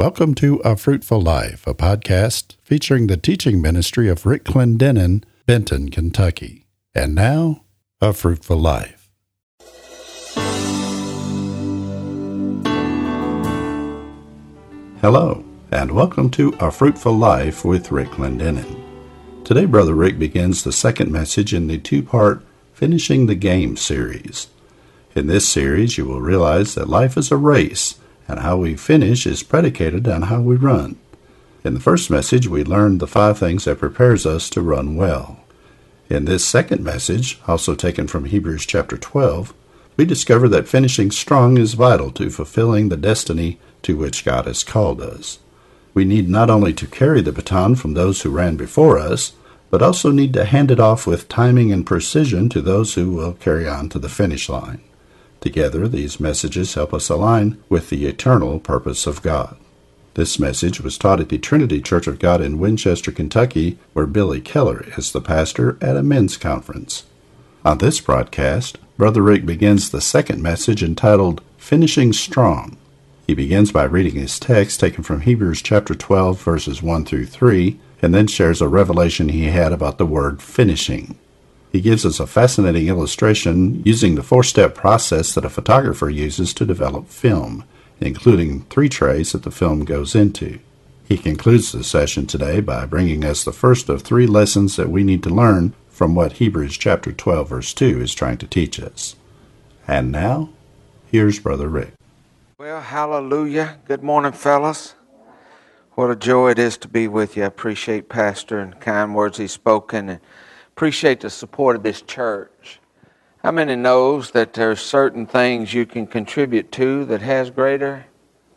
Welcome to A Fruitful Life, a podcast featuring the teaching ministry of Rick Clendenin, Benton, Kentucky. And now, A Fruitful Life. Hello, and welcome to A Fruitful Life with Rick Clendenin. Today, Brother Rick begins the second message in the two-part Finishing the Game series. In this series, you will realize that life is a race, and how we finish is predicated on how we run. In the first message, we learned the 5 things that prepares us to run well. In this second message, also taken from Hebrews chapter 12, we discover that finishing strong is vital to fulfilling the destiny to which God has called us. We need not only to carry the baton from those who ran before us, but also need to hand it off with timing and precision to those who will carry on to the finish line. Together, these messages help us align with the eternal purpose of God. This message was taught at the Trinity Church of God in Winchester, Kentucky, where Billy Keller is the pastor at a men's conference. On this broadcast, Brother Rick begins the second message entitled, Finishing Strong. He begins by reading his text taken from Hebrews chapter 12, verses 1 through 3, and then shares a revelation he had about the word finishing. He gives us a fascinating illustration using the 4-step process that a photographer uses to develop film, including 3 trays that the film goes into. He concludes the session today by bringing us the first of 3 lessons that we need to learn from what Hebrews chapter 12, verse 2 is trying to teach us. And now, here's Brother Rick. Well, hallelujah. Good morning, fellas. What a joy it is to be with you. I appreciate Pastor and kind words he's spoken, and appreciate the support of this church. How many knows that there are certain things you can contribute to that has greater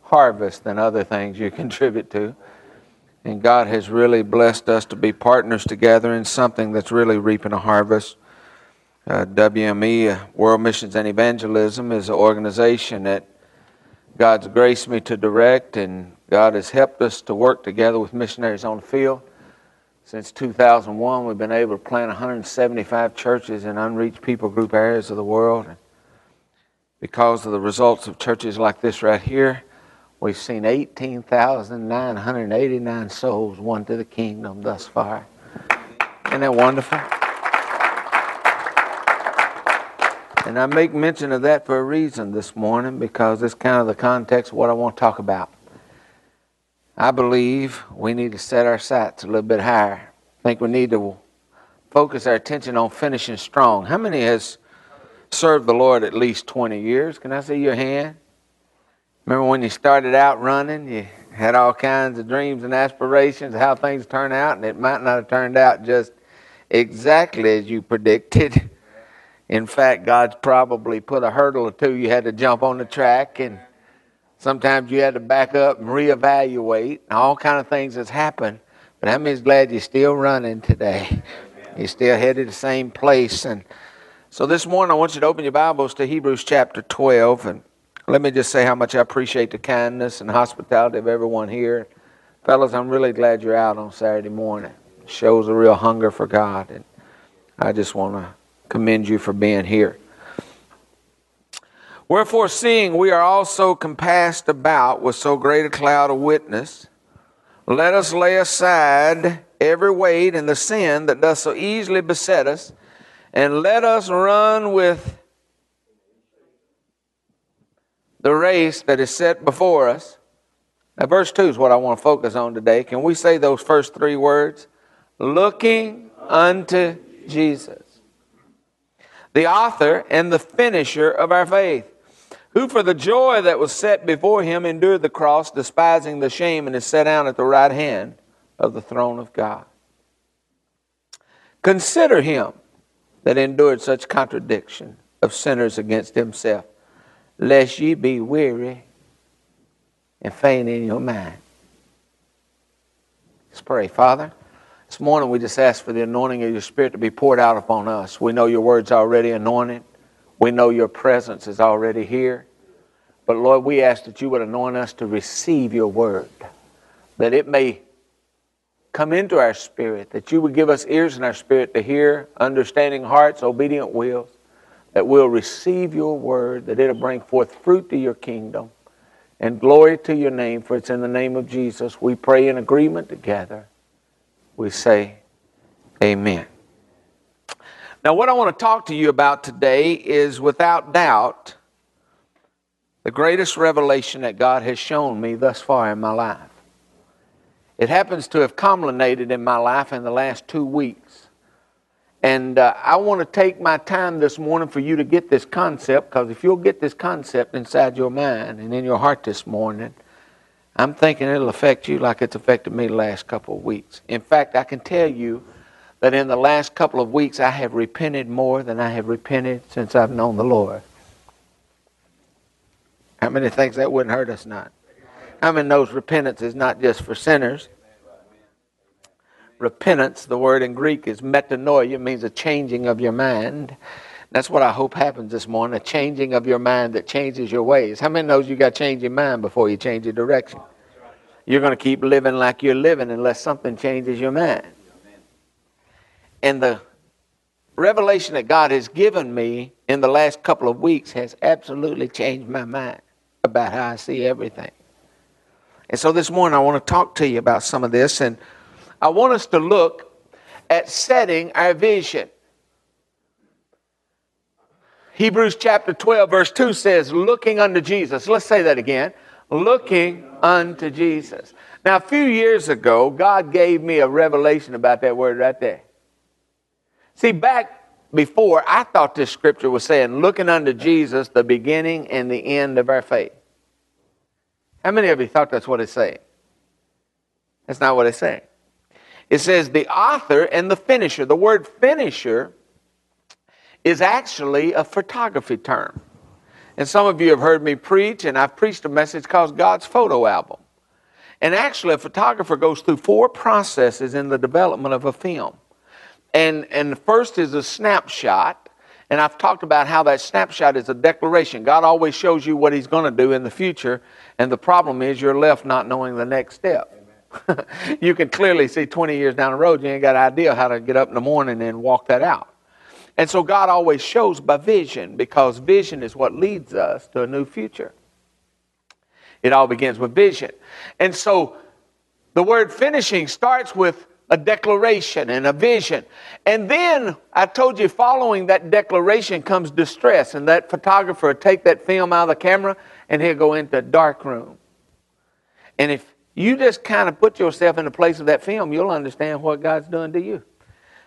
harvest than other things you contribute to? And God has really blessed us to be partners together in something that's really reaping a harvest. WME, World Missions and Evangelism, is an organization that God's graced me to direct, and God has helped us to work together with missionaries on the field. Since 2001, we've been able to plant 175 churches in unreached people group areas of the world. And because of the results of churches like this right here, we've seen 18,989 souls won to the kingdom thus far. Isn't that wonderful? And I make mention of that for a reason this morning, because it's kind of the context of what I want to talk about. I believe we need to set our sights a little bit higher. I think we need to focus our attention on finishing strong. How many has served the Lord at least 20 years? Can I see your hand? Remember when you started out running, you had all kinds of dreams and aspirations, how things turn out, and it might not have turned out just exactly as you predicted. In fact, God's probably put a hurdle or two you had to jump on the track, and sometimes you had to back up and reevaluate, and all kind of things that's happened. But how many's glad you're still running today? You're still headed the same place. And so this morning I want you to open your Bibles to Hebrews chapter 12. And let me just say how much I appreciate the kindness and hospitality of everyone here. Fellas, I'm really glad you're out on Saturday morning. It shows a real hunger for God. And I just want to commend you for being here. Wherefore, seeing we are also compassed about with so great a cloud of witness, let us lay aside every weight and the sin that doth so easily beset us, and let us run with the race that is set before us. Now, verse 2 is what I want to focus on today. Can we say those first 3 words? Looking unto Jesus, the author and the finisher of our faith, who for the joy that was set before him endured the cross, despising the shame, and is set down at the right hand of the throne of God. Consider him that endured such contradiction of sinners against himself, lest ye be weary and faint in your mind. Let's pray. Father, this morning we just ask for the anointing of your Spirit to be poured out upon us. We know your word's already anointed. We know your presence is already here. But Lord, we ask that you would anoint us to receive your word, that it may come into our spirit, that you would give us ears in our spirit to hear, understanding hearts, obedient wills, that we'll receive your word, that it'll bring forth fruit to your kingdom, and glory to your name, for it's in the name of Jesus we pray in agreement together. We say amen. Now, what I want to talk to you about today is, without doubt, the greatest revelation that God has shown me thus far in my life. It happens to have culminated in my life in the last 2 weeks. And I want to take my time this morning for you to get this concept, because if you'll get this concept inside your mind and in your heart this morning, I'm thinking it'll affect you like it's affected me the last couple of weeks. In fact, I can tell you that in the last couple of weeks, I have repented more than I have repented since I've known the Lord. How many thinks that wouldn't hurt us not? How many knows repentance is not just for sinners? Repentance, the word in Greek is metanoia, means a changing of your mind. That's what I hope happens this morning, a changing of your mind that changes your ways. How many knows you got to change your mind before you change your direction? You're going to keep living like you're living unless something changes your mind. And the revelation that God has given me in the last couple of weeks has absolutely changed my mind about how I see everything. And so this morning I want to talk to you about some of this, and I want us to look at setting our vision. Hebrews chapter 12, verse 2 says, looking unto Jesus. Let's say that again. Looking unto Jesus. Now, a few years ago, God gave me a revelation about that word right there. See, back before, I thought this scripture was saying, looking unto Jesus, the beginning and the end of our faith. How many of you thought that's what it's saying? That's not what it's saying. It says the author and the finisher. The word finisher is actually a photography term. And some of you have heard me preach, and I've preached a message called God's Photo Album. And actually, a photographer goes through 4 processes in the development of a film. And the first is a snapshot. And I've talked about how that snapshot is a declaration. God always shows you what he's going to do in the future. And the problem is you're left not knowing the next step. You can clearly see 20 years down the road, you ain't got an idea how to get up in the morning and walk that out. And so God always shows by vision, because vision is what leads us to a new future. It all begins with vision. And so the word finishing starts with a declaration and a vision. And then I told you, following that declaration comes distress, and that photographer will take that film out of the camera and he'll go into a dark room. And if you just kind of put yourself in the place of that film, you'll understand what God's doing to you.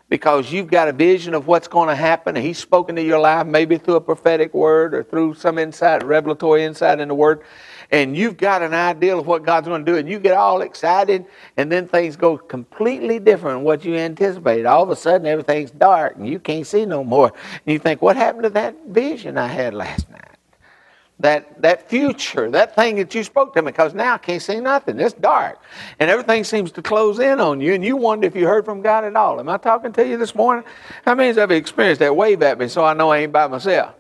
Because you've got a vision of what's going to happen, and he's spoken to your life, maybe through a prophetic word or through some insight, revelatory insight in the word, and you've got an idea of what God's going to do, and you get all excited, and then things go completely different than what you anticipated. All of a sudden, everything's dark, and you can't see no more. And you think, what happened to that vision I had last night? That future, that thing that you spoke to me, because now I can't see nothing. It's dark. And everything seems to close in on you, and you wonder if you heard from God at all. Am I talking to you this morning? How many have experienced that? Wave at me so I know I ain't by myself.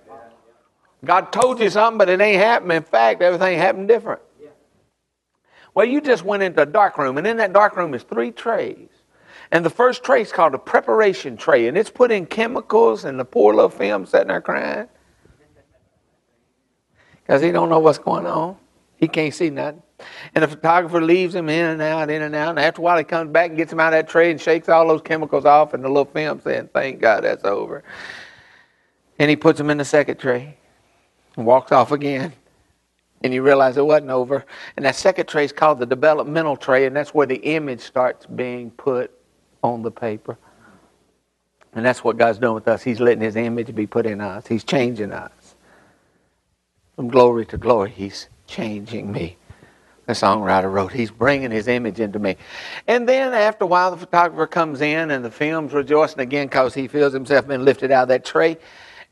God told you something, but it ain't happened. In fact, everything happened different. Well, you just went into a dark room, and in that dark room is 3 trays. And the first tray is called a preparation tray, and it's put in chemicals, and the poor little film sitting there crying. Because he don't know what's going on. He can't see nothing. And the photographer leaves him in and out, in and out. And after a while, he comes back and gets him out of that tray and shakes all those chemicals off. And the little film saying, thank God that's over. And he puts him in the second tray and walks off again. And you realize it wasn't over. And that second tray is called the developmental tray. And that's where the image starts being put on the paper. And that's what God's doing with us. He's letting his image be put in us. He's changing us. From glory to glory, he's changing me. The songwriter wrote, he's bringing his image into me. And then after a while, the photographer comes in, and the film's rejoicing again because he feels himself being lifted out of that tray.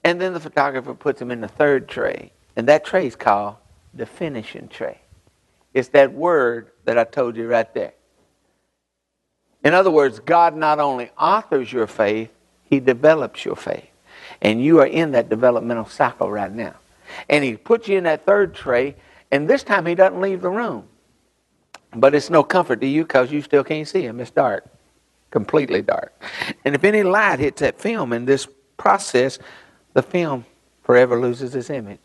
And then the photographer puts him in the third tray. And that tray is called the finishing tray. It's that word that I told you right there. In other words, God not only authors your faith, he develops your faith. And you are in that developmental cycle right now. And he puts you in that third tray, and this time he doesn't leave the room. But it's no comfort to you because you still can't see him. It's dark, completely dark. And if any light hits that film in this process, the film forever loses its image.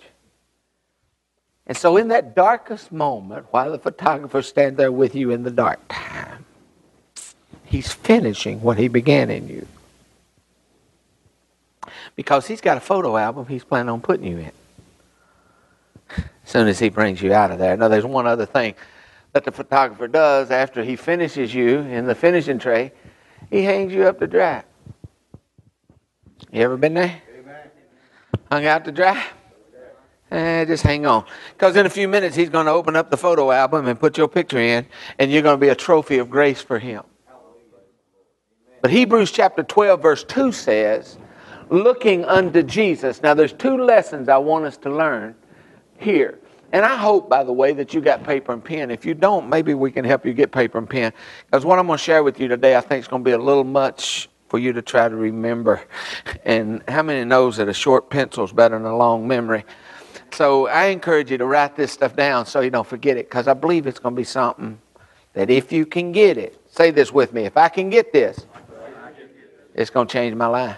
And so in that darkest moment, while the photographer stands there with you in the dark time, he's finishing what he began in you. Because he's got a photo album he's planning on putting you in as soon as he brings you out of there. Now, there's one other thing that the photographer does after he finishes you in the finishing tray. He hangs you up to dry. You ever been there? Amen. Hung out to dry? Just hang on. Because in a few minutes, he's going to open up the photo album and put your picture in, and you're going to be a trophy of grace for him. But Hebrews chapter 12, verse 2 says, looking unto Jesus. Now, there's two lessons I want us to learn here. And I hope, by the way, that you got paper and pen. If you don't, maybe we can help you get paper and pen. Because what I'm going to share with you today, I think is going to be a little much for you to try to remember. And how many knows that a short pencil is better than a long memory? So I encourage you to write this stuff down so you don't forget it. Because I believe it's going to be something that if you can get it, say this with me, if I can get this, it's going to change my life.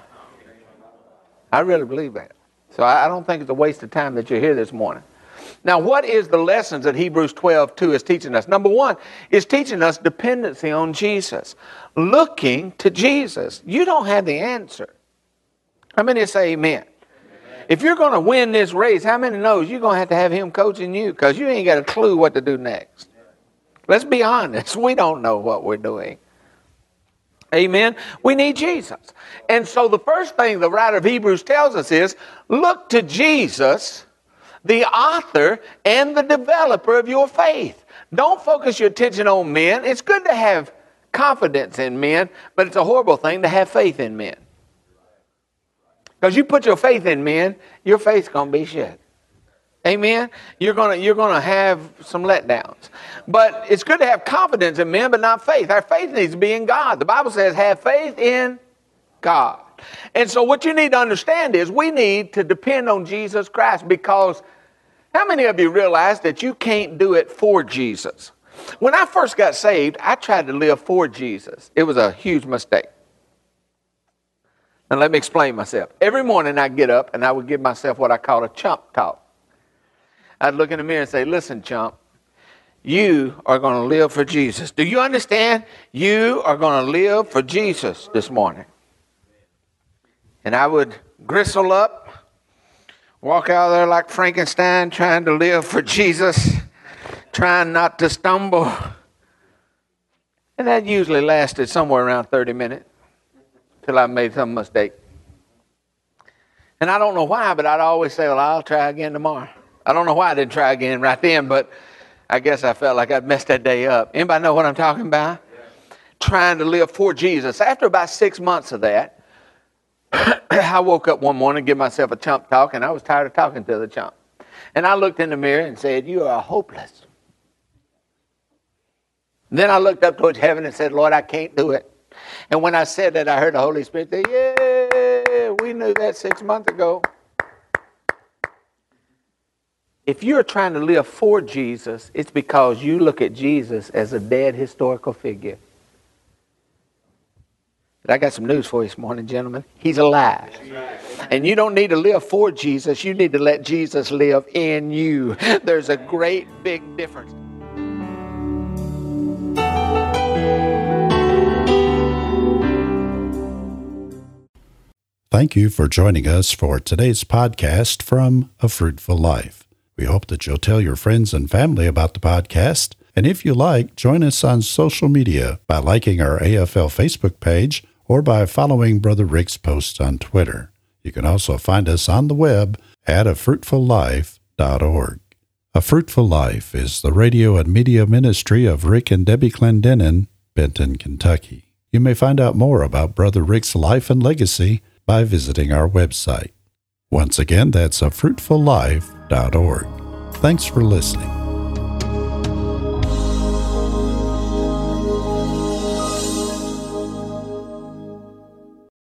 I really believe that. So I don't think it's a waste of time that you're here this morning. Now, what is the lessons that Hebrews 12:2 is teaching us? Number one, it's teaching us dependency on Jesus. Looking to Jesus. You don't have the answer. How many say amen? Amen. If you're going to win this race, how many knows you're going to have him coaching you? Because you ain't got a clue what to do next. Let's be honest. We don't know what we're doing. Amen. We need Jesus. And so the first thing the writer of Hebrews tells us is, look to Jesus, the author and the developer of your faith. Don't focus your attention on men. It's good to have confidence in men, but it's a horrible thing to have faith in men. Because you put your faith in men, your faith's going to be shit. Amen? You're gonna have some letdowns. But it's good to have confidence in men, but not faith. Our faith needs to be in God. The Bible says, have faith in God. And so what you need to understand is we need to depend on Jesus Christ, because how many of you realize that you can't do it for Jesus? When I first got saved, I tried to live for Jesus. It was a huge mistake. Now let me explain myself. Every morning I'd get up and I would give myself what I call a chump talk. I'd look in the mirror and say, listen, chump, you are going to live for Jesus. Do you understand? You are going to live for Jesus this morning. And I would gristle up, walk out of there like Frankenstein, trying to live for Jesus, trying not to stumble. And that usually lasted somewhere around 30 minutes till I made some mistake. And I don't know why, but I'd always say, well, I'll try again tomorrow. I don't know why I didn't try again right then, but I guess I felt like I'd messed that day up. Anybody know what I'm talking about? Yeah. Trying to live for Jesus. After about 6 months of that, I woke up one morning, give myself a chump talk, and I was tired of talking to the chump. And I looked in the mirror and said, you are hopeless. Then I looked up towards heaven and said, Lord, I can't do it. And when I said that, I heard the Holy Spirit say, yeah, we knew that 6 months ago. If you're trying to live for Jesus, it's because you look at Jesus as a dead historical figure. I got some news for you this morning, gentlemen. He's alive. And you don't need to live for Jesus. You need to let Jesus live in you. There's a great big difference. Thank you for joining us for today's podcast from A Fruitful Life. We hope that you'll tell your friends and family about the podcast. And if you like, join us on social media by liking our AFL Facebook page or by following Brother Rick's posts on Twitter. You can also find us on the web at afruitfullife.org. A Fruitful Life is the radio and media ministry of Rick and Debbie Clendenin, Benton, Kentucky. You may find out more about Brother Rick's life and legacy by visiting our website. Once again, that's afruitfullife.org. Thanks for listening.